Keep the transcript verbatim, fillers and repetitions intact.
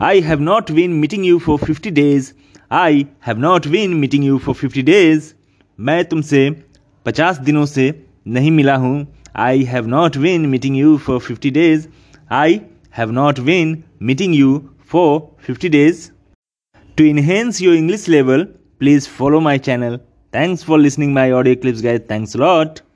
I have not been meeting you for fifty days. I have not been meeting you for fifty days. मैं तुमसे पचास दिनों से नहीं मिला हूँ. I have not been meeting you for fifty days. I have not been meeting you for fifty days. To enhance your English level, please follow my channel. Thanks for listening my audio clips, guys. Thanks a lot.